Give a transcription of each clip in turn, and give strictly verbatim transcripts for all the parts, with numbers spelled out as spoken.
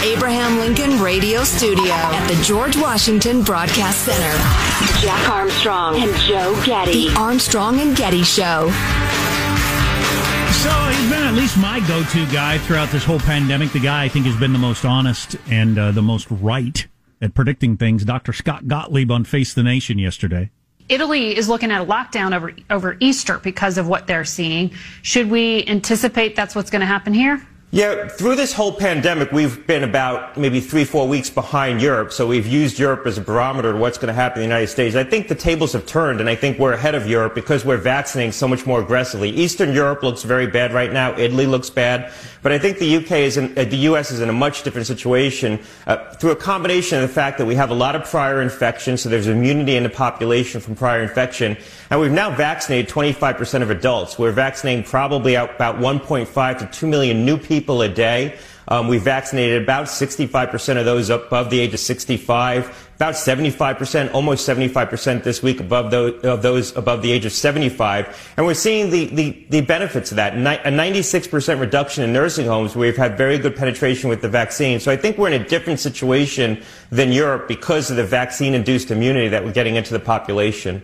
Abraham Lincoln Radio Studio at the George Washington Broadcast Center. Jack Armstrong and Joe Getty. The Armstrong and Getty Show. So he's been at least my go-to guy throughout this whole pandemic. The guy I think has been the most honest and uh, the most right at predicting things. Doctor Scott Gottlieb on Face the Nation yesterday. Italy is looking at a lockdown over over Easter because of what they're seeing. Should we anticipate that's what's going to happen here? Yeah, through this whole pandemic, we've been about maybe three, four weeks behind Europe. So we've used Europe as a barometer to what's going to happen in the United States. I think the tables have turned, and I think we're ahead of Europe because we're vaccinating so much more aggressively. Eastern Europe looks very bad right now. Italy looks bad. But I think the U K is in, uh, the U S is in a much different situation uh, through a combination of the fact that we have a lot of prior infections, so there's immunity in the population from prior infection, and we've now vaccinated twenty-five percent of adults. We're vaccinating probably out about one point five to two million new people a day. Um, we vaccinated about sixty-five percent of those above the age of sixty-five, about seventy-five percent, almost seventy-five percent this week above those, of those above the age of seventy-five. And we're seeing the, the, the benefits of that. Ni- a ninety-six percent reduction in nursing homes. We've had very good penetration with the vaccine. So I think we're in a different situation than Europe because of the vaccine-induced immunity that we're getting into the population.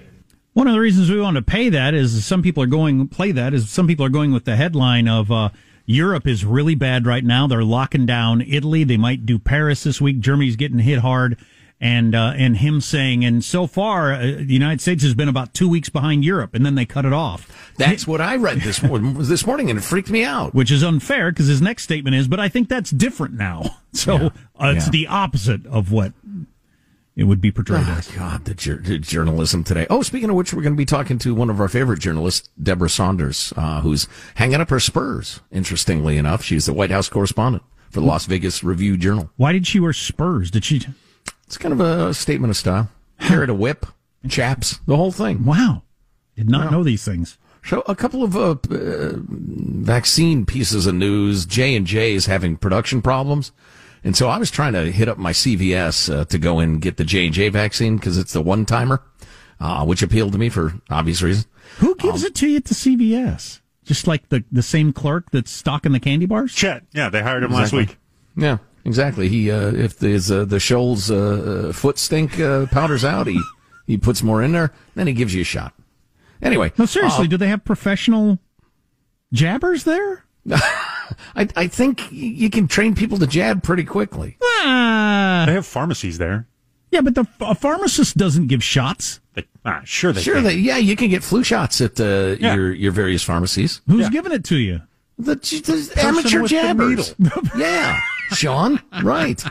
One of the reasons we want to pay that is some people are going, play that is some people are going with the headline of, uh, Europe is really bad right now. They're locking down Italy. They might do Paris this week. Germany's getting hit hard. And uh, and him saying, and so far, uh, the United States has been about two weeks behind Europe, and then they cut it off. That's what I read this morning, this morning, and it freaked me out. Which is unfair, because his next statement is, but I think that's different now. So yeah. Uh, it's yeah. the opposite of what it would be portrayed oh, as. God, the, jur- the journalism today. Oh, speaking of which, we're going to be talking to one of our favorite journalists, Debra Saunders, uh, who's hanging up her spurs, interestingly enough. She's the White House correspondent for the Las Vegas Review-Journal. Why did she wear spurs? Did she? It's kind of a statement of style. Carried a whip, chaps, the whole thing. Wow. Did not wow. know these things. So a couple of uh, uh, vaccine pieces of news. J and J is having production problems. And so I was trying to hit up my C V S uh, to go and get the J and J vaccine because it's the one-timer, uh, which appealed to me for obvious reasons. Who gives um, it to you at the C V S? Just like the, the same clerk that's stocking the candy bars? Chet. Yeah, they hired him exactly. last week. Yeah, exactly. He uh, if there's, uh, the Shoals uh, foot stink uh, powders out, he, he puts more in there, then he gives you a shot. Anyway. No, seriously, uh, do they have professional jabbers there? I, I think you can train people to jab pretty quickly. Ah. They have pharmacies there. Yeah, but the, a pharmacist doesn't give shots. But, uh, sure they sure can. They, yeah, you can get flu shots at uh, yeah. your, your various pharmacies. Who's yeah. giving it to you? The, the amateur jabbers. The yeah, Sean, right.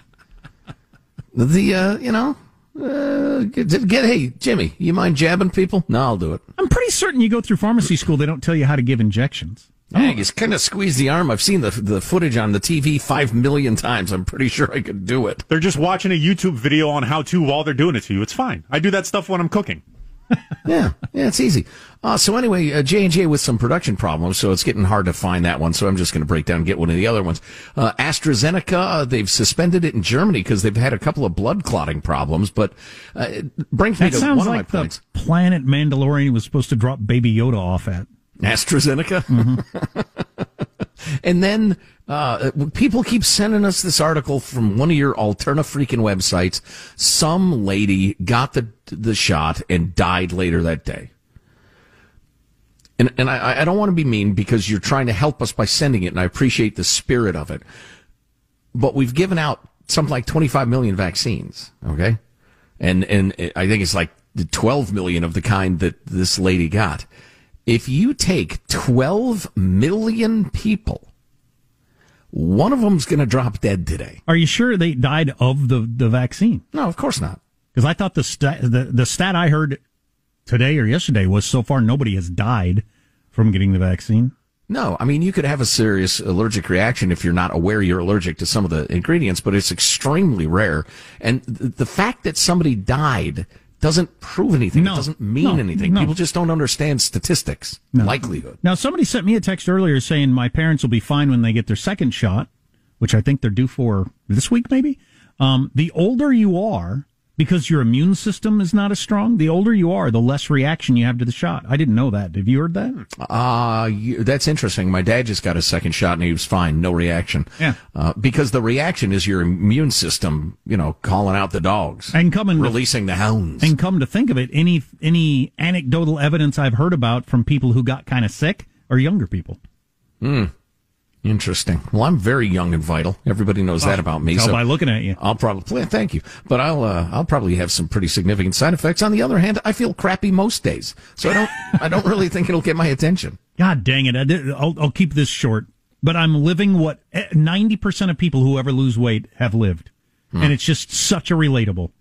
The, uh, you know, uh, get, get, hey, Jimmy, you mind jabbing people? No, I'll do it. I'm pretty certain you go through pharmacy school, they don't tell you how to give injections. Yeah, you just kind of squeeze the arm. I've seen the the footage on the T V five million times. I'm pretty sure I could do it. They're just watching a YouTube video on how to while they're doing it to you. It's fine. I do that stuff when I'm cooking. yeah, yeah, it's easy. Uh, so anyway, uh, J and J with some production problems, so it's getting hard to find that one. So I'm just going to break down and get one of the other ones. Uh, AstraZeneca, uh, they've suspended it in Germany because they've had a couple of blood clotting problems. But uh, it brings me that to one like of my the points. That sounds like the planet Mandalorian was supposed to drop Baby Yoda off at. AstraZeneca? Mm-hmm. And then uh, people keep sending us this article from one of your Alterna-freaking websites. Some lady got the the shot and died later that day. And and I, I don't want to be mean because you're trying to help us by sending it, and I appreciate the spirit of it. But we've given out something like twenty-five million vaccines, okay? And, and I think it's like twelve million of the kind that this lady got. If you take twelve million people, one of them's going to drop dead today. Are you sure they died of the, the vaccine? No, of course not. Because I thought the stat, the, the stat I heard today or yesterday was so far nobody has died from getting the vaccine. No, I mean, you could have a serious allergic reaction if you're not aware you're allergic to some of the ingredients, but it's extremely rare. And th- the fact that somebody died doesn't prove anything. No, it doesn't mean no, anything. No. People just don't understand statistics, no. likelihood. Now, somebody sent me a text earlier saying my parents will be fine when they get their second shot, which I think they're due for this week, maybe. Um, the older you are, because your immune system is not as strong, the older you are, the less reaction you have to the shot. I didn't know that. Have you heard that? Uh, you, that's interesting. My dad just got his second shot, and he was fine. No reaction. Yeah. Uh, because the reaction is your immune system, you know, calling out the dogs. And coming releasing to, the hounds. And come to think of it, any any anecdotal evidence I've heard about from people who got kind of sick are younger people. Hmm. Interesting. Well, I'm very young and vital. Everybody knows oh, that about me. Tell so by looking at you. I'll probably, thank you. But I'll, uh, I'll probably have some pretty significant side effects. On the other hand, I feel crappy most days. So I don't, I don't really think it'll get my attention. God dang it. I did, I'll, I'll keep this short, but I'm living what ninety percent of people who ever lose weight have lived. Hmm. And it's just such a relatable,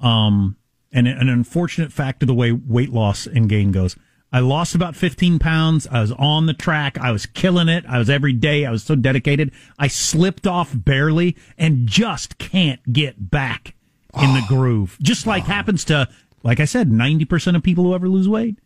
um, and an unfortunate fact of the way weight loss and gain goes. I lost about fifteen pounds. I was on the track. I was killing it. I was every day. I was so dedicated. I slipped off barely and just can't get back in oh. the groove. Just like oh. happens to, like I said, ninety percent of people who ever lose weight.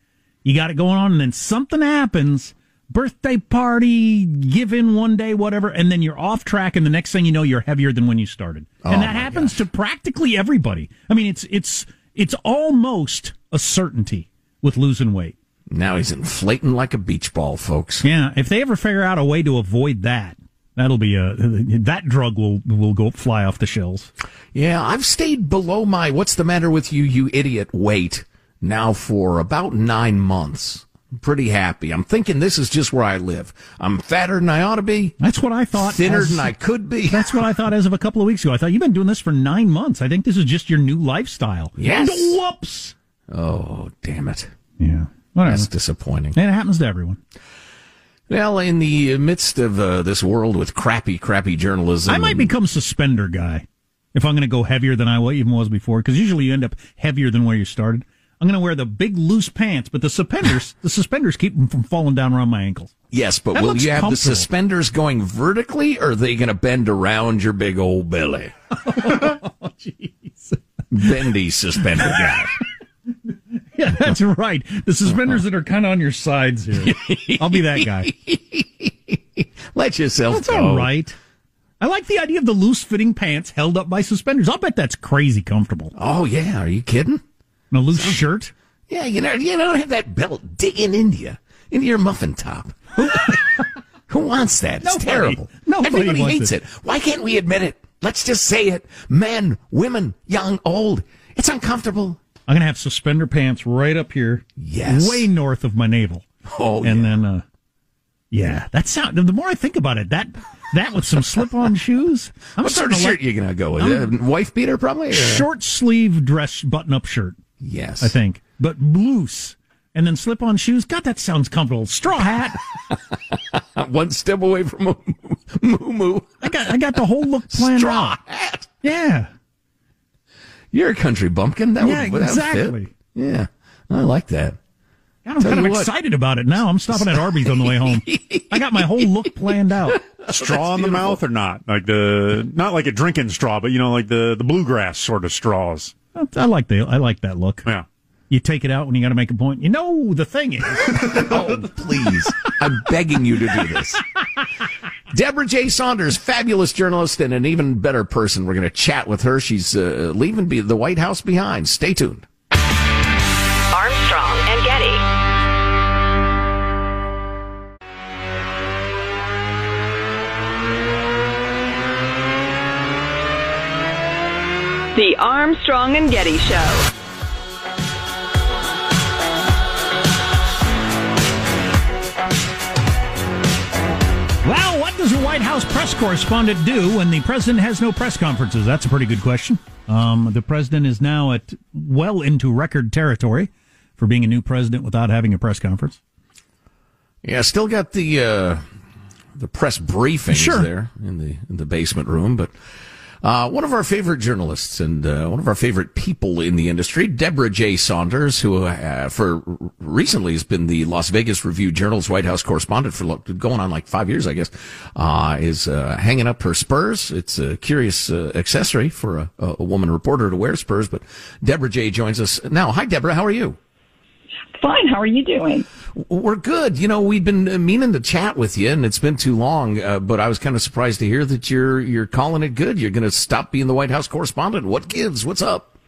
You got it going on, and then something happens. Birthday party, give in one day, whatever, and then you're off track, and the next thing you know, you're heavier than when you started. Oh, and that happens gosh. to practically everybody. I mean, it's it's it's almost a certainty with losing weight. Now he's inflating like a beach ball, folks. Yeah, if they ever figure out a way to avoid that, that'll be a that drug will will go fly off the shelves. Yeah, I've stayed below my "what's the matter with you, you idiot" weight now for about nine months. I'm pretty happy. I'm thinking this is just where I live. I'm fatter than I ought to be. That's what I thought. Thinner as, than I could be. That's what I thought as of a couple of weeks ago. I thought you've been doing this for nine months. I think this is just your new lifestyle. Yes. And whoops. Oh, damn it. Yeah. Whatever. That's disappointing. And it happens to everyone. Well, in the midst of uh, this world with crappy, crappy journalism... I might become suspender guy if I'm going to go heavier than I even was before, because usually you end up heavier than where you started. I'm going to wear the big, loose pants, but the suspenders the suspenders keep them from falling down around my ankles. Yes, but that will you have the suspenders going vertically, or are they going to bend around your big old belly? Oh, jeez. Bendy suspender guy. Yeah, that's right. The suspenders that are kind of on your sides here. I'll be that guy. Let yourself that's go. That's all right. I like the idea of the loose-fitting pants held up by suspenders. I'll bet that's crazy comfortable. Oh, yeah. Are you kidding? And a loose so, shirt? Yeah, you know, you don't have that belt digging into you, into your muffin top. Who, who wants that? It's nobody, terrible. Nobody Everybody wants hates it. it. Why can't we admit it? Let's just say it. Men, women, young, old. It's uncomfortable. I'm going to have suspender pants right up here. Yes. Way north of my navel. Oh, and yeah. And then, uh, yeah, that sound, the more I think about it, that That with some slip-on shoes? I'm what sort of shirt like, you going to go with? Um, wife beater, probably? Or? Short-sleeve dress button-up shirt. Yes. I think. But loose. And then slip-on shoes? God, that sounds comfortable. Straw hat. One step away from a moo-moo. I got, I got the whole look planned Straw out. Hat. Yeah. You're a country bumpkin. That yeah, would, exactly. Fit. Yeah, I like that. I'm Tell kind of what. excited about it now. I'm stopping at Arby's on the way home. I got my whole look planned out. Straw oh, in the beautiful. mouth or not? Like the not like a drinking straw, but you know, like the, the bluegrass sort of straws. I like the I like that look. Yeah. You take it out when you got to make a point. You know the thing is. Oh, please. I'm begging you to do this. Debra J. Saunders, fabulous journalist and an even better person. We're going to chat with her. She's uh, leaving be- the White House behind. Stay tuned. Armstrong and Getty. The Armstrong and Getty Show. Well, what does a White House press correspondent do when the president has no press conferences? That's a pretty good question. Um, the president is now at well into record territory for being a new president without having a press conference. Yeah, still got the uh, the press briefings sure. there in the in the basement room, but uh, one of our favorite journalists and uh, one of our favorite people in the industry, Debra J. Saunders, who uh, for recently has been the Las Vegas Review-Journal's White House correspondent for going on like five years, I guess, uh, is uh, hanging up her spurs. It's a curious uh, accessory for a, a woman reporter to wear spurs, but Debra J. joins us now. Hi, Debra. How are you? Fine. How are you doing? We're good. You know, we've been meaning to chat with you, and it's been too long. Uh, but I was kind of surprised to hear that you're you're calling it good. You're going to stop being the White House correspondent. What gives? What's up?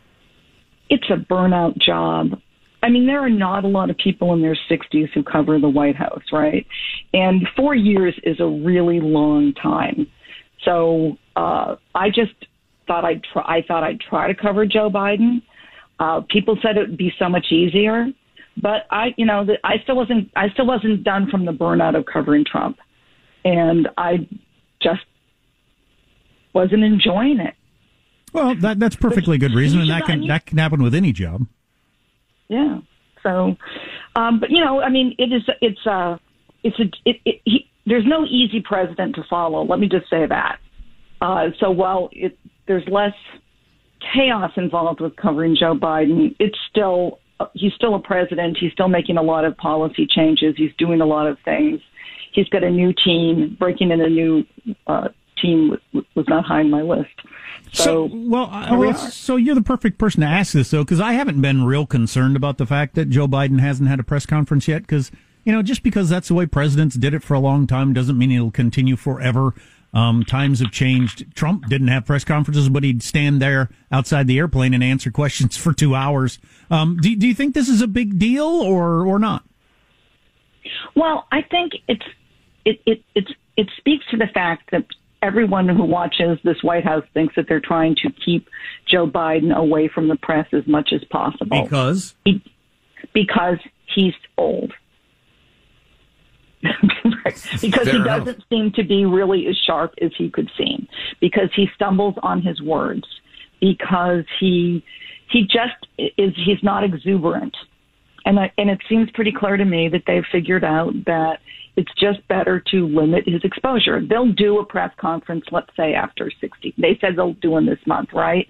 It's a burnout job. I mean, there are not a lot of people in their sixties who cover the White House, right? And four years is a really long time. So uh, I just thought I'd try, I thought I'd try to cover Joe Biden. Uh, people said it would be so much easier. But I, you know, I still wasn't, I still wasn't done from the burnout of covering Trump, and I just wasn't enjoying it. Well, that that's perfectly good reason, and that can that can happen with any job. Yeah. So, um, but you know, I mean, it is, it's a, it's a, it, it, he, there's no easy president to follow. Let me just say that. Uh, so while it, there's less chaos involved with covering Joe Biden, it's still. He's still a president. He's still making a lot of policy changes. He's doing a lot of things. He's got a new team. Breaking in a new uh, team was, was not high on my list. So, so well, I, we so you're the perfect person to ask this, though, because I haven't been real concerned about the fact that Joe Biden hasn't had a press conference yet. Because, you know, just because that's the way presidents did it for a long time doesn't mean it'll continue forever. Um, times have changed. Trump didn't have press conferences, but he'd stand there outside the airplane and answer questions for two hours. Um, do, do you think this is a big deal or, or not? Well, I think it's, it, it, it's, it speaks to the fact that everyone who watches this White House thinks that they're trying to keep Joe Biden away from the press as much as possible. Because? He, because he's old. Because Fair he doesn't enough. seem to be really as sharp as he could seem, because he stumbles on his words, because he he just is he's not exuberant, and I, and it seems pretty clear to me that they've figured out that it's just better to limit his exposure. They'll do a press conference, let's say after sixty. They said they'll do one this month, right?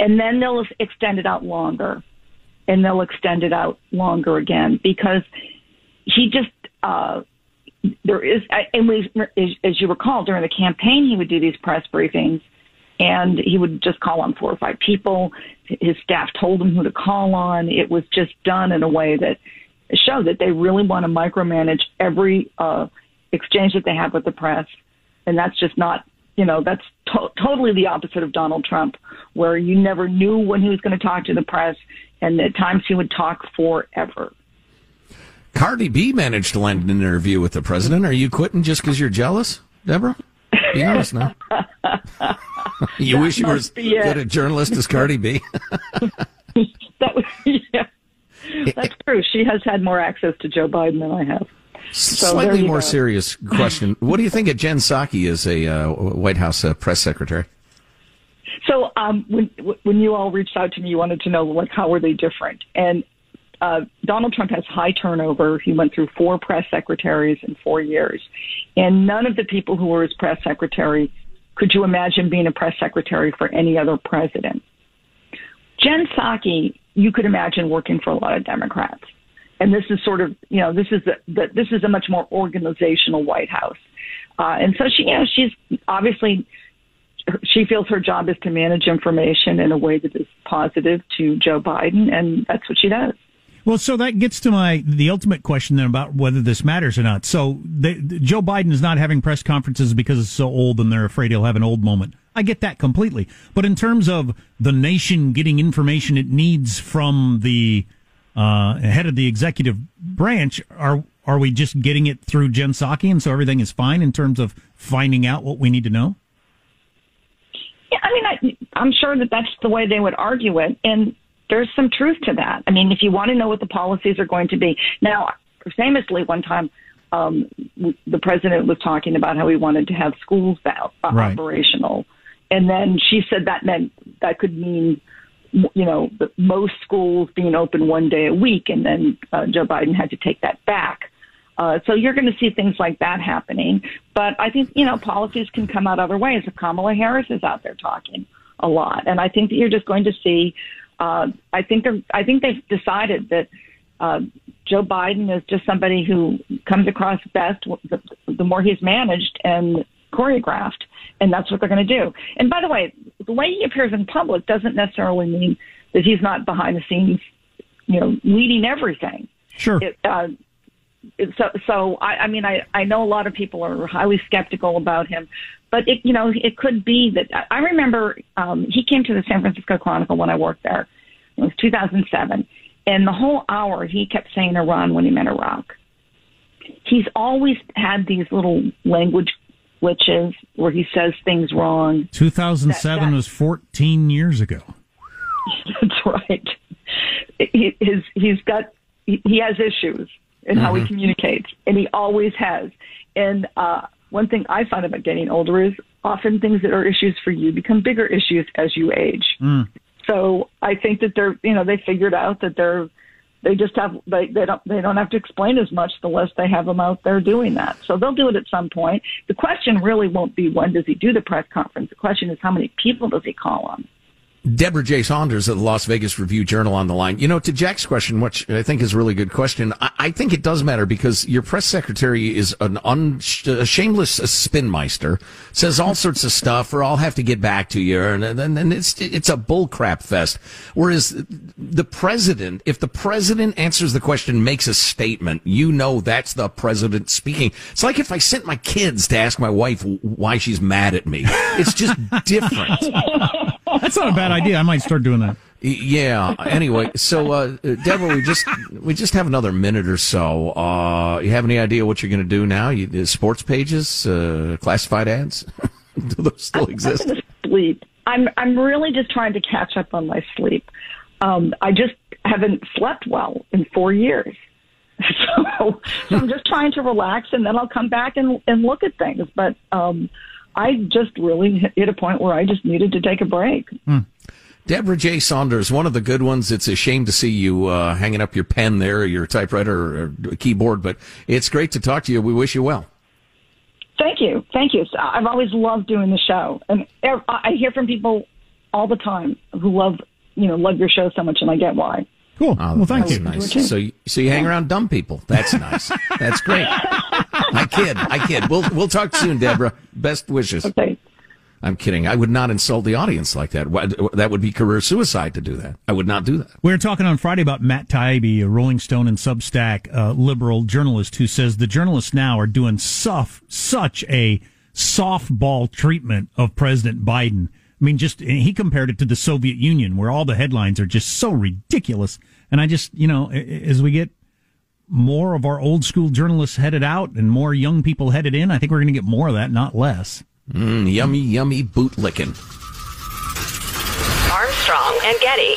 And then they'll extend it out longer, and they'll extend it out longer again because he just. Uh, There is, and we, as you recall, during the campaign, he would do these press briefings, and he would just call on four or five people. His staff told him who to call on. It was just done in a way that showed that they really want to micromanage every uh, exchange that they have with the press, and that's just not, you know, that's to- totally the opposite of Donald Trump, where you never knew when he was going to talk to the press, and at times he would talk forever. Cardi B managed to land an interview with the president. Are you quitting just because you're jealous, Deborah? Be honest now. You wish you were as good a journalist as Cardi B? That was, yeah. That's true. She has had more access to Joe Biden than I have. So slightly more go. serious question. What do you think of Jen Psaki as a uh, White House uh, press secretary? So um, when when you all reached out to me, you wanted to know, like, how were they different? And uh, Donald Trump has high turnover. He went through four press secretaries in four years. And none of the people who were his press secretary, could you imagine being a press secretary for any other president? Jen Psaki, you could imagine working for a lot of Democrats. And this is sort of, you know, this is the, the, this is a much more organizational White House. Uh, and so she, you know, she's obviously, she feels her job is to manage information in a way that is positive to Joe Biden, and that's what she does. Well, so that gets to my the ultimate question then about whether this matters or not. So they, Joe Biden is not having press conferences because it's so old and they're afraid he'll have an old moment. I get that completely. But in terms of the nation getting information it needs from the uh, head of the executive branch, are are we just getting it through Jen Psaki, and so everything is fine in terms of finding out what we need to know? Yeah, I mean, I, I'm sure that that's the way they would argue it, and there's some truth to that. I mean, if you want to know what the policies are going to be. Now, famously, one time um, the president was talking about how he wanted to have schools out, uh, right. operational. And then she said that meant that could mean, you know, most schools being open one day a week. And then uh, Joe Biden had to take that back. Uh, so you're going to see things like that happening. But I think, you know, policies can come out other ways. Kamala Harris is out there talking a lot. And I think that you're just going to see Uh, I think they're, I think they've decided that uh, Joe Biden is just somebody who comes across best the, the more he's managed and choreographed, and that's what they're going to do. And by the way, the way he appears in public doesn't necessarily mean that he's not behind the scenes, you know, leading everything. Sure. It, uh, it, so, so I, I mean, I, I know a lot of people are highly skeptical about him. But, it, you know, it could be that I remember um, he came to the San Francisco Chronicle when I worked there. It was two thousand seven. And the whole hour he kept saying Iran when he meant Iraq. He's always had these little language glitches where he says things wrong. two thousand seven that, that, was fourteen years ago. That's right. He, his, he's got, he has issues in mm-hmm. how he communicates, and he always has. And, uh, one thing I find about getting older is often things that are issues for you become bigger issues as you age. Mm. So I think that they're, you know, they figured out that they're, they just have, they, they don't, they don't have to explain as much the less they have them out there doing that. So they'll do it at some point. The question really won't be when does he do the press conference. The question is how many people does he call on? Debra J. Saunders of the Las Vegas Review-Journal on the line. You know, to Jack's question, which I think is a really good question, I, I think it does matter because your press secretary is an un- a shameless spinmeister, says all sorts of stuff, or I'll have to get back to you, and and, and it's it's a bullcrap fest. Whereas the president, if the president answers the question, makes a statement, you know that's the president speaking. It's like if I sent my kids to ask my wife why she's mad at me. It's just different. That's not a bad idea. I might start doing that. Yeah. Anyway, so uh, Deborah, we just we just have another minute or so. Uh, you have any idea what you're going to do now? You, sports pages, uh, classified ads, do those still I'm, exist? I'm sleep. I'm I'm really just trying to catch up on my sleep. Um, I just haven't slept well in four years, so, so I'm just trying to relax, and then I'll come back and and look at things, but. Um, I just really hit a point where I just needed to take a break. Mm. Debra J. Saunders, one of the good ones. It's a shame to see you uh, hanging up your pen there, or your typewriter, or, or keyboard, but it's great to talk to you. We wish you well. Thank you. Thank you. I've always loved doing the show. And I hear from people all the time who love, you know, love your show so much, and I get why. Cool. Oh, well, thank you. Nice. So, so you hang around dumb people. That's nice. That's great. I kid. I kid. We'll we'll talk soon, Deborah. Best wishes. Okay. I'm kidding. I would not insult the audience like that. That would be career suicide to do that. I would not do that. We were talking on Friday about Matt Taibbi, a Rolling Stone and Substack uh, liberal journalist, who says the journalists now are doing suff, such a softball treatment of President Biden. I mean, just he compared it to the Soviet Union, where all the headlines are just so ridiculous. And I just, you know, as we get more of our old school journalists headed out and more young people headed in, I think we're going to get more of that, not less. Mm, yummy, yummy bootlicking. Armstrong and Getty.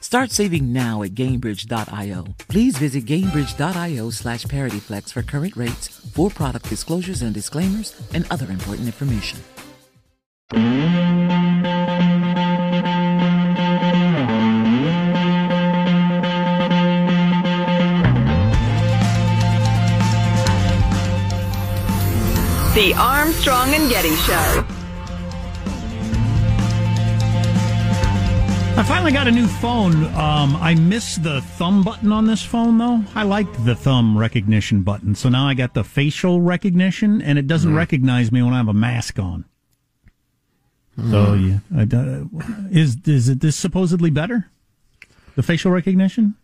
Start saving now at Gainbridge dot i o. Please visit Gainbridge dot i o slash ParityFlex for current rates, for product disclosures and disclaimers, and other important information. The Armstrong and Getty Show. I finally got a new phone. Um, I missed the thumb button on this phone, though. I liked the thumb recognition button, so now I got the facial recognition, and it doesn't mm. recognize me when I have a mask on. Mm. So, yeah, I, is is it this supposedly better? The facial recognition?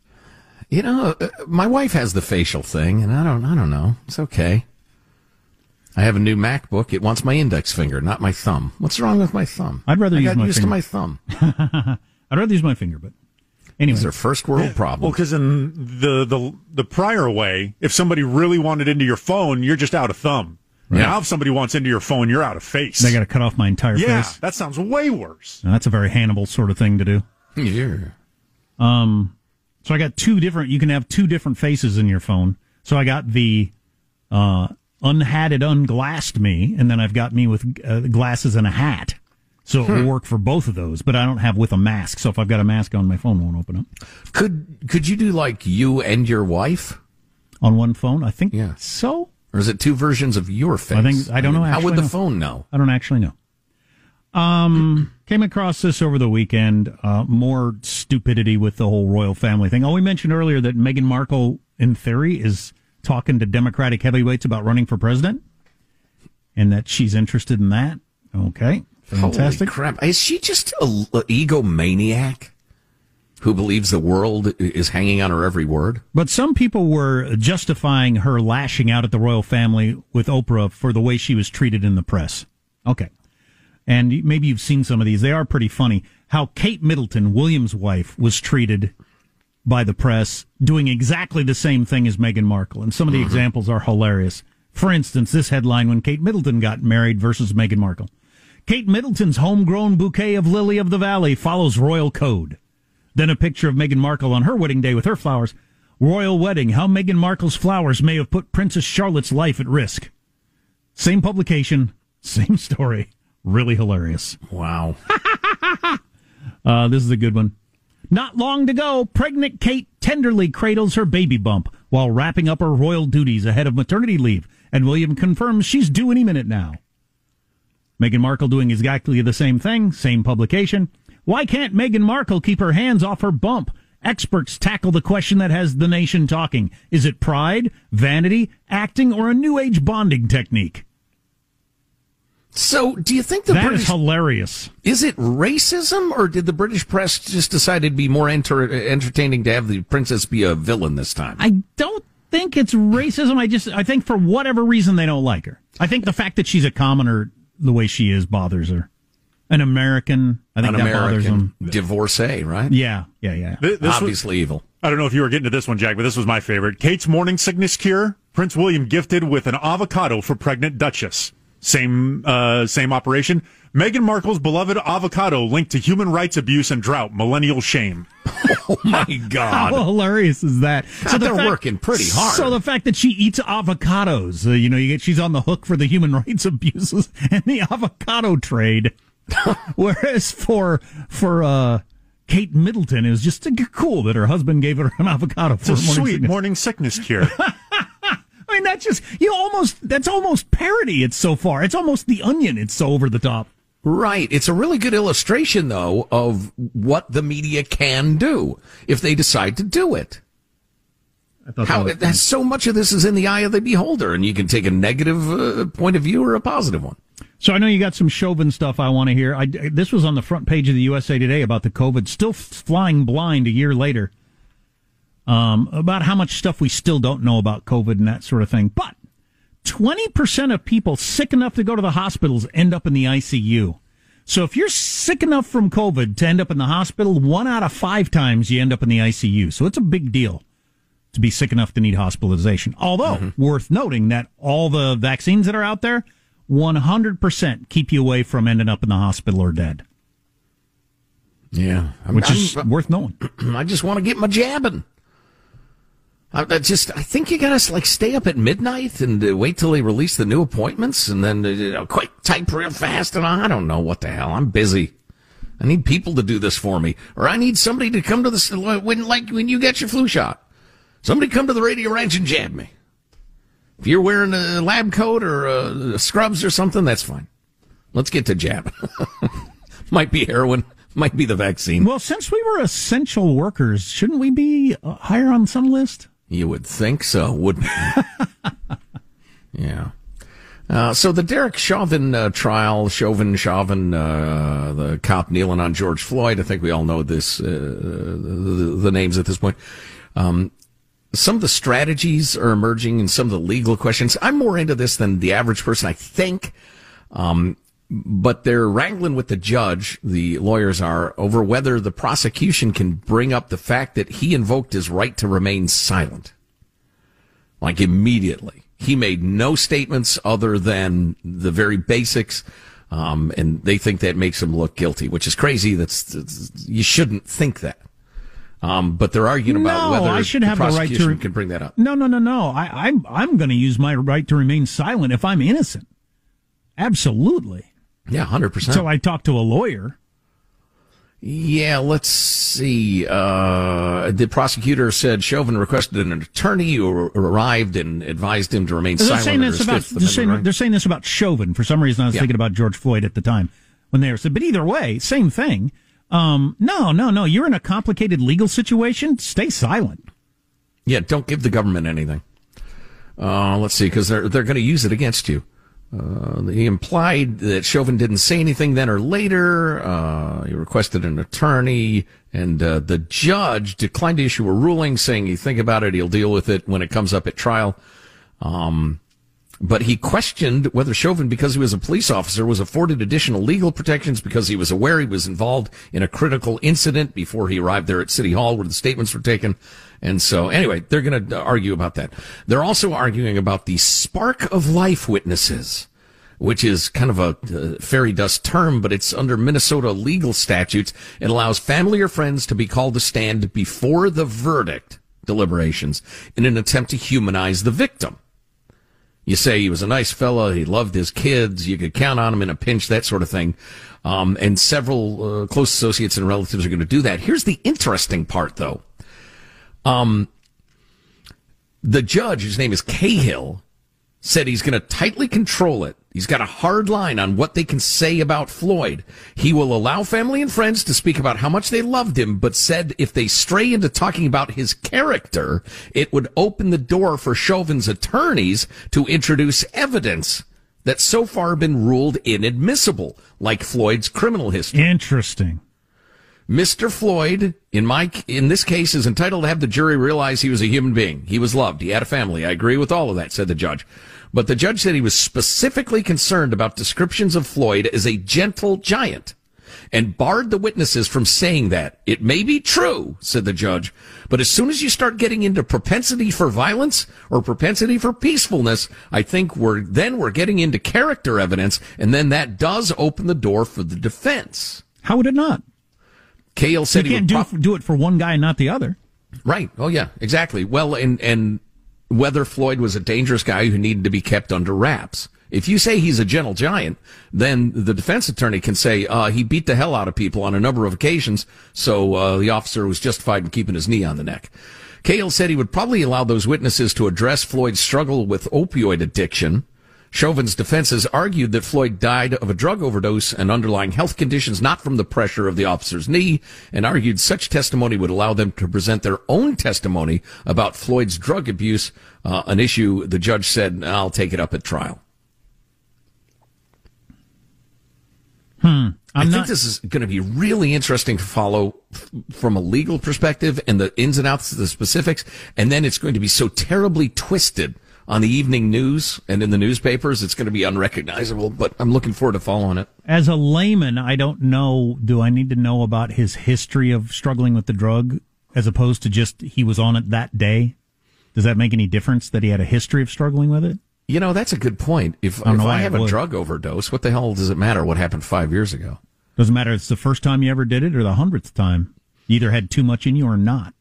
You know, my wife has the facial thing, and I don't, I don't know. It's okay. I have a new MacBook. It wants my index finger, not my thumb. What's wrong with my thumb? I'd rather I use my used finger. To my thumb. I'd rather use my finger, but anyway. These are first world problems. Well, because in the, the the prior way, if somebody really wanted into your phone, you're just out of thumb. Right. Now, if somebody wants into your phone, you're out of face. They got to cut off my entire yeah, face. Yeah, that sounds way worse. Now, that's a very Hannibal sort of thing to do. Yeah. Um. So I got two different. You can have two different faces in your phone. So I got the uh, unhatted, unglassed me, and then I've got me with uh, glasses and a hat. So it will work for both of those, but I don't have with a mask. So if I've got a mask on, my phone won't open up. Could could you do like you and your wife on one phone? I think yeah. so. Or is it two versions of your face? I think I don't I mean, know. How would the know. phone know? I don't actually know. Um, came across this over the weekend. Uh, more stupidity with the whole royal family thing. Oh, we mentioned earlier that Meghan Markle, in theory, is talking to Democratic heavyweights about running for president, and that she's interested in that. Okay. Fantastic. Holy crap. Is she just an egomaniac who believes the world is hanging on her every word? But some people were justifying her lashing out at the royal family with Oprah for the way she was treated in the press. Okay. and maybe you've seen some of these. They are pretty funny. How Kate Middleton, William's wife, was treated by the press, doing exactly the same thing as Meghan Markle. And some of the mm-hmm. examples are hilarious. For instance, this headline when Kate Middleton got married versus Meghan Markle. Kate Middleton's homegrown bouquet of Lily of the Valley follows royal code. Then a picture of Meghan Markle on her wedding day with her flowers. Royal wedding, how Meghan Markle's flowers may have put Princess Charlotte's life at risk. Same publication, same story. Really hilarious. Wow. uh, this is a good one. Not long to go, pregnant Kate tenderly cradles her baby bump while wrapping up her royal duties ahead of maternity leave, and William confirms she's due any minute now. Meghan Markle doing exactly the same thing, same publication. Why can't Meghan Markle keep her hands off her bump? Experts tackle the question that has the nation talking. Is it pride, vanity, acting, or a new age bonding technique? So, do you think the that British... That is hilarious. Is it racism, or did the British press just decide it'd be more enter- entertaining to have the princess be a villain this time? I don't think it's racism. I just, I think for whatever reason, they don't like her. I think the fact that she's a commoner the way she is bothers her. An American, I think An that American bothers them. Divorcee, right? Yeah, yeah, yeah. This, this Obviously was, evil. I don't know if you were getting to this one, Jack, but this was my favorite. Kate's morning sickness cure, Prince William gifted with an avocado for pregnant Duchess. Same uh, same operation. Meghan Markle's beloved avocado linked to human rights abuse and drought. Millennial shame. Oh, my God. How hilarious is that? God, so they're fact, working pretty hard. So the fact that she eats avocados, uh, you know, you get, she's on the hook for the human rights abuses and the avocado trade. Whereas for for uh, Kate Middleton, it was just cool that her husband gave her an avocado for it's a morning sweet sickness. morning sickness cure. I mean, that's just, you almost, that's almost parody. It's so far. It's almost The Onion. It's so over the top. Right. It's a really good illustration, though, of what the media can do if they decide to do it. I thought How, that that's, so much of this is in the eye of the beholder, and you can take a negative uh, point of view or a positive one. So I know you got some Chauvin stuff I want to hear. I, this was on the front page of the U S A Today about the COVID, still flying blind a year later. Um, about how much stuff we still don't know about COVID and that sort of thing. But twenty percent of people sick enough to go to the hospitals end up in the I C U. So if you're sick enough from COVID to end up in the hospital, one out of five times you end up in the I C U. So it's a big deal to be sick enough to need hospitalization. Although, mm-hmm. worth noting that all the vaccines that are out there, one hundred percent keep you away from ending up in the hospital or dead. Yeah. I mean, Which is I'm, worth knowing. I just want to get my jabbing. I just, I think you gotta like stay up at midnight and uh, wait till they release the new appointments, and then you know, quick type real fast. And I don't know what the hell. I'm busy. I need people to do this for me, or I need somebody to come to the when like when you get your flu shot. Somebody come to the radio ranch and jab me. If you're wearing a lab coat or uh, scrubs or something, that's fine. Let's get to jab. Might be heroin. Might be the vaccine. Well, since we were essential workers, shouldn't we be uh, higher on some list? You would think so, wouldn't you? Yeah. Uh, so the Derek Chauvin uh, trial, Chauvin, Chauvin, uh, the cop kneeling on George Floyd. I think we all know this, uh, the, the names at this point. Um, some of the strategies are emerging and some of the legal questions. I'm more into this than the average person, I think. Um, but they're wrangling with the judge, the lawyers are, over whether the prosecution can bring up the fact that he invoked his right to remain silent. Like immediately. He made no statements other than the very basics, um, and they think that makes him look guilty, which is crazy. That's, that's you shouldn't think that. Um, but they're arguing no, about whether I should the have prosecution the right to re- can bring that up. No, no, no, no. I, I'm, I'm going to use my right to remain silent if I'm innocent. Absolutely. Yeah, one hundred percent. So I talked to a lawyer. Yeah, let's see. Uh, the prosecutor said Chauvin requested an attorney who arrived and advised him to remain they're silent. Saying this about, they're, saying, right? they're saying this about Chauvin. For some reason, I was yeah. thinking about George Floyd at the time when they were said. But either way, same thing. Um, no, no, no. You're in a complicated legal situation. Stay silent. Yeah, don't give the government anything. Uh, let's see, because they're they're going to use it against you. Uh, he implied that Chauvin didn't say anything then or later. Uh, he requested an attorney, and uh, the judge declined to issue a ruling, saying, you think about it, he'll deal with it when it comes up at trial. Um, But he questioned whether Chauvin, because he was a police officer, was afforded additional legal protections because he was aware he was involved in a critical incident before he arrived there at City Hall where the statements were taken. And so, anyway, they're going to argue about that. They're also arguing about the spark of life witnesses, which is kind of a uh, fairy dust term, but it's under Minnesota legal statutes. It allows family or friends to be called to stand before the verdict deliberations in an attempt to humanize the victim. You say he was a nice fella, he loved his kids, you could count on him in a pinch, that sort of thing. Um, and several uh, close associates and relatives are going to do that. Here's the interesting part, though. Um, the judge, whose name is Cahill, said he's going to tightly control it. He's got a hard line on what they can say about Floyd. He will allow family and friends to speak about how much they loved him, but said if they stray into talking about his character, it would open the door for Chauvin's attorneys to introduce evidence that's so far been ruled inadmissible, like Floyd's criminal history. Interesting. Mister Floyd, in my in this case, is entitled to have the jury realize he was a human being. He was loved. He had a family. I agree with all of that, said the judge. But the judge said he was specifically concerned about descriptions of Floyd as a gentle giant and barred the witnesses from saying that. It may be true, said the judge, but as soon as you start getting into propensity for violence or propensity for peacefulness, I think we're then we're getting into character evidence, and then that does open the door for the defense. How would it not? Cale said you can't he would do, pro- do it for one guy and not the other. Right. Oh, yeah, exactly. Well, and, and whether Floyd was a dangerous guy who needed to be kept under wraps. If you say he's a gentle giant, then the defense attorney can say uh, he beat the hell out of people on a number of occasions, so uh, the officer was justified in keeping his knee on the neck. Cale said he would probably allow those witnesses to address Floyd's struggle with opioid addiction. Chauvin's defense has argued that Floyd died of a drug overdose and underlying health conditions, not from the pressure of the officer's knee, and argued such testimony would allow them to present their own testimony about Floyd's drug abuse, uh, an issue the judge said, I'll take it up at trial. Hmm. I'm I think not... this is going to be really interesting to follow f- from a legal perspective and the ins and outs of the specifics, and then it's going to be so terribly twisted on the evening news and in the newspapers. It's going to be unrecognizable, but I'm looking forward to following it. As a layman, I don't know, do I need to know about his history of struggling with the drug as opposed to just he was on it that day? Does that make any difference that he had a history of struggling with it? You know, that's a good point. If I, if I have a drug overdose, what the hell does it matter what happened five years ago? Doesn't matter if it's the first time you ever did it or the hundredth time. You either had too much in you or not.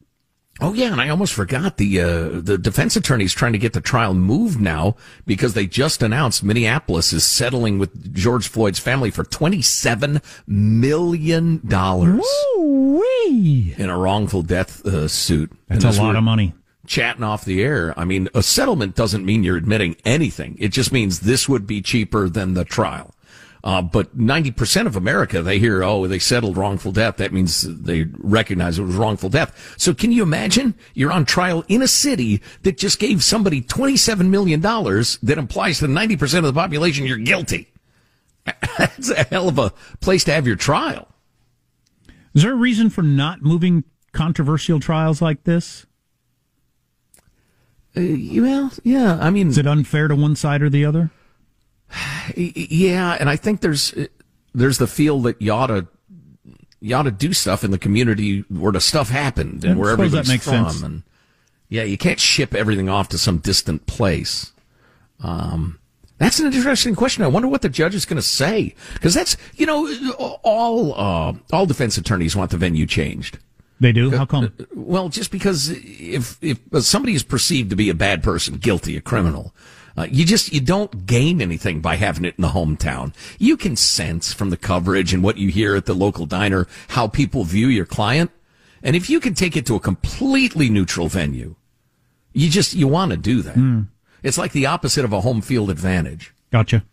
Oh, yeah, and I almost forgot the uh, the defense attorney's trying to get the trial moved now because they just announced Minneapolis is settling with George Floyd's family for twenty-seven million dollars Woo-wee. in a wrongful death uh, suit. That's a lot of money. Chatting off the air. I mean, a settlement doesn't mean you're admitting anything. It just means this would be cheaper than the trial. Uh, but ninety percent of America, they hear, oh, they settled wrongful death. That means they recognize it was wrongful death. So can you imagine you're on trial in a city that just gave somebody twenty-seven million dollars that implies to ninety percent of the population you're guilty? That's a hell of a place to have your trial. Is there a reason for not moving controversial trials like this? Uh, well, yeah, I mean... Is it unfair to one side or the other? Yeah, and I think there's there's the feel that you ought to you ought to do stuff in the community where the stuff happened and yeah, where everybody's that makes from. Sense. And yeah, you can't ship everything off to some distant place. Um, that's an interesting question. I wonder what the judge is going to say, because that's you know all uh, all defense attorneys want the venue changed. They do? How come? Well, just because if if somebody is perceived to be a bad person, guilty, a criminal. Uh, you just, you don't gain anything by having it in the hometown. You can sense from the coverage and what you hear at the local diner how people view your client. And if you can take it to a completely neutral venue, you just, you want to do that. Mm. It's like the opposite of a home field advantage. Gotcha.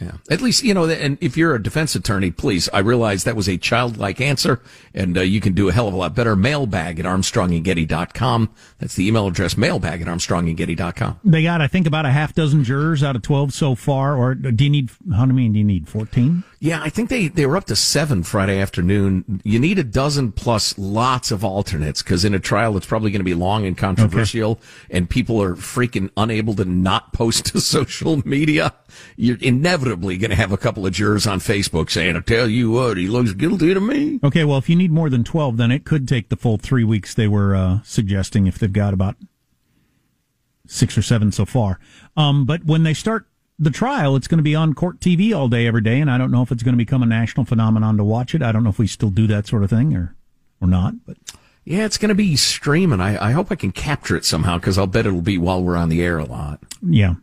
Yeah. At least, you know, and if you're a defense attorney, please, I realize that was a childlike answer, and uh, you can do a hell of a lot better. Mailbag at Armstrong and Getty dot com. That's the email address, mailbag at Armstrong and Getty dot com. They got, I think, about a half dozen jurors out of twelve so far, or do you need, how do you mean, do you need fourteen? Yeah, I think they, they were up to seven Friday afternoon. You need a dozen plus lots of alternates, because in a trial, it's probably going to be long and controversial, okay. and people are freaking unable to not post to social media. You're inevitably going to have a couple of jurors on Facebook saying, I tell you what, he looks guilty to me. Okay, well, if you need more than twelve, then it could take the full three weeks they were uh, suggesting, if they've got about six or seven so far. Um, but when they start the trial, it's going to be on court T V all day, every day, and I don't know if it's going to become a national phenomenon to watch it. I don't know if we still do that sort of thing or, or not. But yeah, it's going to be streaming. I, I hope I can capture it somehow, because I'll bet it'll be while we're on the air a lot. Yeah.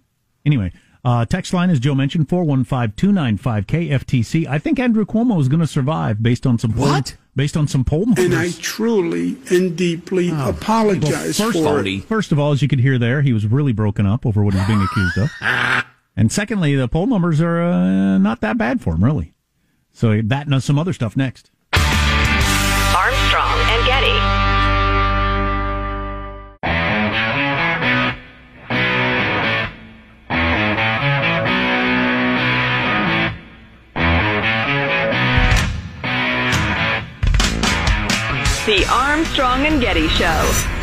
Anyway, uh, text line, as Joe mentioned, four one five, two nine five, K F T C. I think Andrew Cuomo is going to survive based on some polling. What? Based on some polling. And I truly and deeply oh. apologize well, first for it. First of all, as you could hear there, he was really broken up over what he's being accused of. And secondly, the poll numbers are uh, not that bad for him, really. So that and some other stuff next. Armstrong and Getty. The Armstrong and Getty Show.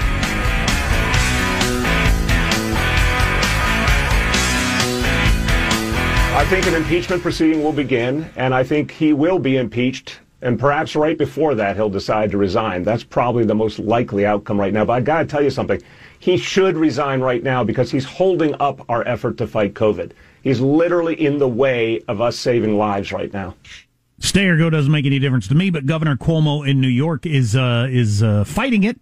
I think an impeachment proceeding will begin, and I think he will be impeached, and perhaps right before that he'll decide to resign. That's probably the most likely outcome right now, but I got to tell you something. He should resign right now, because he's holding up our effort to fight COVID. He's literally in the way of us saving lives right now. Stay or go doesn't make any difference to me, but Governor Cuomo in New York is uh, is uh, fighting it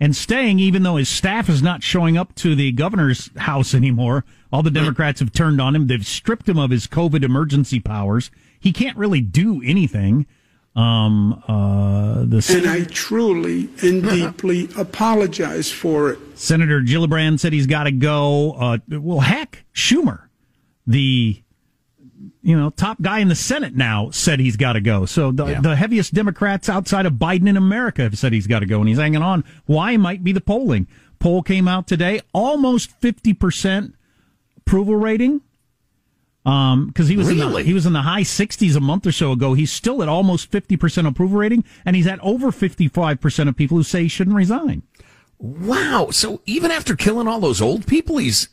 and staying, even though his staff is not showing up to the governor's house anymore. All the Democrats have turned on him. They've stripped him of his COVID emergency powers. He can't really do anything. Um, uh, the sen- and I truly and deeply apologize for it. Senator Gillibrand said he's got to go. Uh, well, heck, Schumer, the you know top guy in the Senate now, said he's got to go. So the, yeah. the heaviest Democrats outside of Biden in America have said he's got to go, and he's hanging on. Why might be the polling. Poll came out today, almost fifty percent. Approval rating, um, because he was really? in the, he was in the high sixties a month or so ago. He's still at almost fifty percent approval rating, and he's at over fifty-five percent of people who say he shouldn't resign. Wow! So even after killing all those old people, he's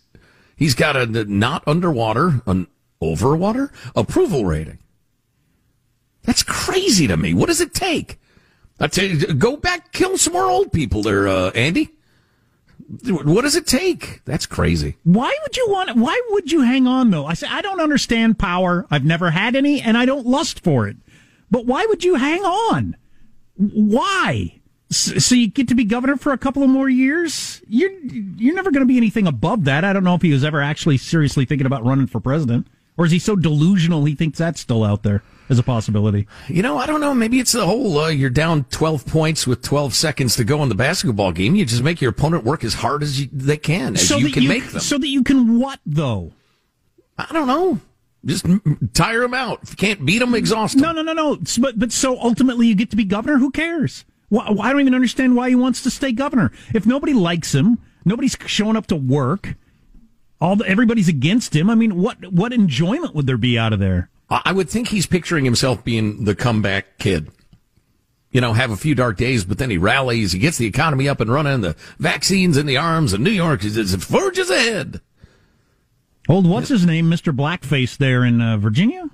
he's got a not underwater, an overwater approval rating. That's crazy to me. What does it take? I tell you, go back, kill some more old people there, uh, Andy. What does it take? That's crazy. Why would you want it? Why would you hang on, though? I say, I don't understand power. I've never had any, and I don't lust for it. But why would you hang on? Why? So you get to be governor for a couple of more years? You're, you're never going to be anything above that. I don't know if he was ever actually seriously thinking about running for president. Or is he so delusional he thinks that's still out there as a possibility? You know, I don't know. Maybe it's the whole uh, you're down twelve points with twelve seconds to go in the basketball game. You just make your opponent work as hard as you, they can, as so you can you, make them. So that you can what, though? I don't know. Just tire them out. If you can't beat them, exhaust them. No, no, no, no. But, but so ultimately you get to be governor? Who cares? Why, I don't even understand why he wants to stay governor. If nobody likes him, nobody's showing up to work. All the, everybody's against him. I mean, what what enjoyment would there be out of there? I would think he's picturing himself being the comeback kid. You know, have a few dark days, but then he rallies. He gets the economy up and running, the vaccines in the arms, and New York is, is forges ahead. Old what's his name, Mister Blackface there in uh, Virginia?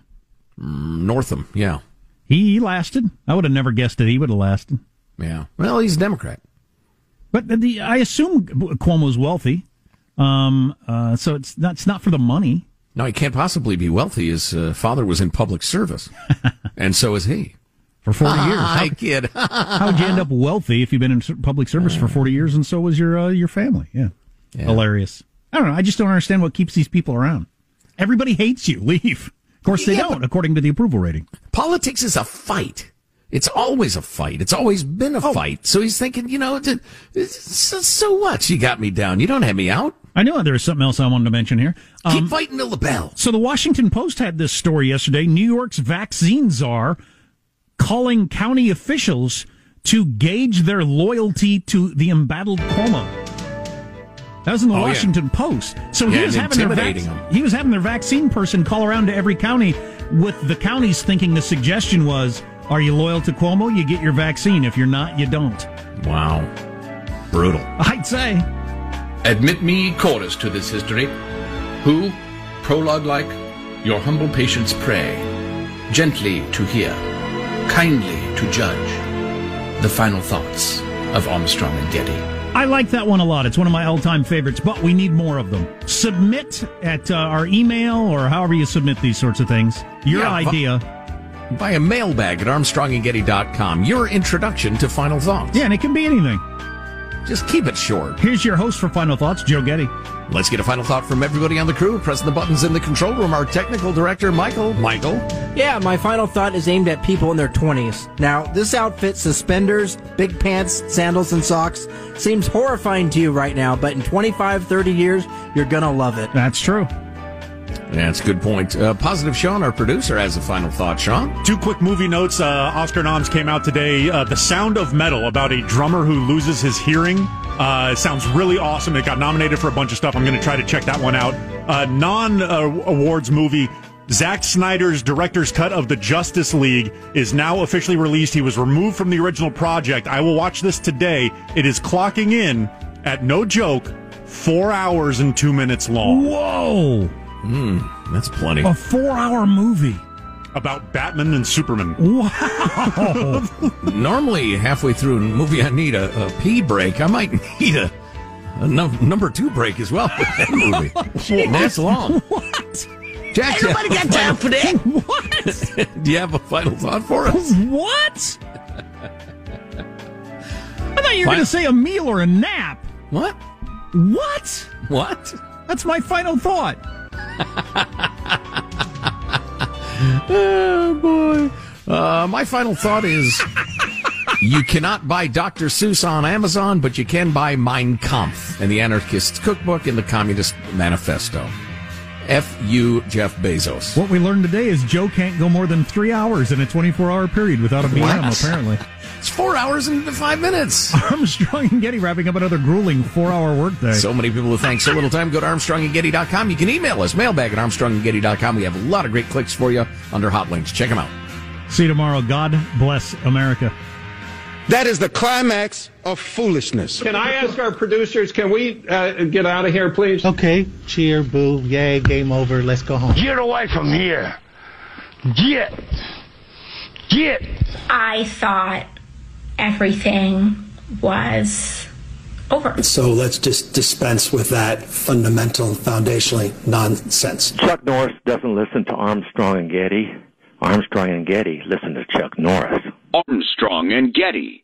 Northam, yeah. He lasted. I would have never guessed that he would have lasted. Yeah. Well, he's a Democrat. But the I assume Cuomo's wealthy. Um. Uh. So it's not. It's not for the money. No, he can't possibly be wealthy. His uh, father was in public service, and so is he. For forty ah, years, I kid. How would you end up wealthy if you've been in public service for forty years, and so was your uh, your family? Yeah. yeah, hilarious. I don't know. I just don't understand what keeps these people around. Everybody hates you. Leave. Of course, they yeah, don't, according to the approval rating. Politics is a fight. It's always a fight. It's always been a oh. fight. So he's thinking, you know, so, so what? She got me down. You don't have me out. I know there was something else I wanted to mention here. Um, Keep fighting till the bell. So the Washington Post had this story yesterday. New York's vaccine czar calling county officials to gauge their loyalty to the embattled Cuomo. That was in the oh, Washington yeah. Post. So yeah, he was having their vac- he was having their vaccine person call around to every county with the counties thinking the suggestion was, are you loyal to Cuomo? You get your vaccine. If you're not, you don't. Wow. Brutal. I'd say. Admit me, chorus, to this history. Who, prologue-like, your humble patience pray, gently to hear, kindly to judge, the final thoughts of Armstrong and Getty. I like that one a lot. It's one of my all-time favorites, but we need more of them. Submit at uh, our email or however you submit these sorts of things. Your yeah, idea. But- By a mailbag at Armstrong and Getty dot com. Your introduction to Final Thoughts. Yeah, and it can be anything. Just keep it short. Here's your host for Final Thoughts, Joe Getty. Let's get a final thought from everybody on the crew. Pressing the buttons in the control room, our technical director, Michael. Michael? Yeah, my final thought is aimed at people in their twenties. Now, this outfit, suspenders, big pants, sandals, and socks, seems horrifying to you right now, but in twenty-five, thirty years, you're going to love it. That's true. That's a good point. Uh, Positive Sean, our producer, has a final thought. Sean? Two quick movie notes. Uh, Oscar noms came out today. Uh, the Sound of Metal, about a drummer who loses his hearing. Uh, it sounds really awesome. It got nominated for a bunch of stuff. I'm going to try to check that one out. Uh, non-awards uh, movie. Zack Snyder's director's cut of the Justice League is now officially released. He was removed from the original project. I will watch this today. It is clocking in at, no joke, four hours and two minutes long. Whoa! Mm, that's plenty. A four-hour movie. About Batman and Superman. Wow. Normally, halfway through a movie, I need a, a pee break. I might need a, a num- number two break as well with that movie. Oh, that's long. What? Jack, nobody got time for that. What? Do you have a final thought for us? What? I thought you were going to say a meal or a nap. What? What? What? That's my final thought. Oh, boy. Uh, my final thought is you cannot buy Doctor Seuss on Amazon, but you can buy Mein Kampf and the Anarchist's Cookbook and the Communist Manifesto. F you, Jeff Bezos. What we learned today is Joe can't go more than three hours in a twenty-four hour period without a B M, what? Apparently. It's four hours and five minutes. Armstrong and Getty wrapping up another grueling four-hour workday. So many people to thank. So little time. Go to Armstrong and Getty dot com. You can email us, mailbag at Armstrong and Getty dot com. We have a lot of great clicks for you under hot links. Check them out. See you tomorrow. God bless America. That is the climax of foolishness. Can I ask our producers, can we uh, get out of here, please? Okay. Cheer, boo, yay, game over, let's go home. Get away from here. Get. Get. I thought everything was over. So let's just dispense with that fundamental, foundationally nonsense. Chuck Norris doesn't listen to Armstrong and Getty. Armstrong and Getty listen to Chuck Norris. Armstrong and Getty.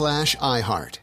iHeart.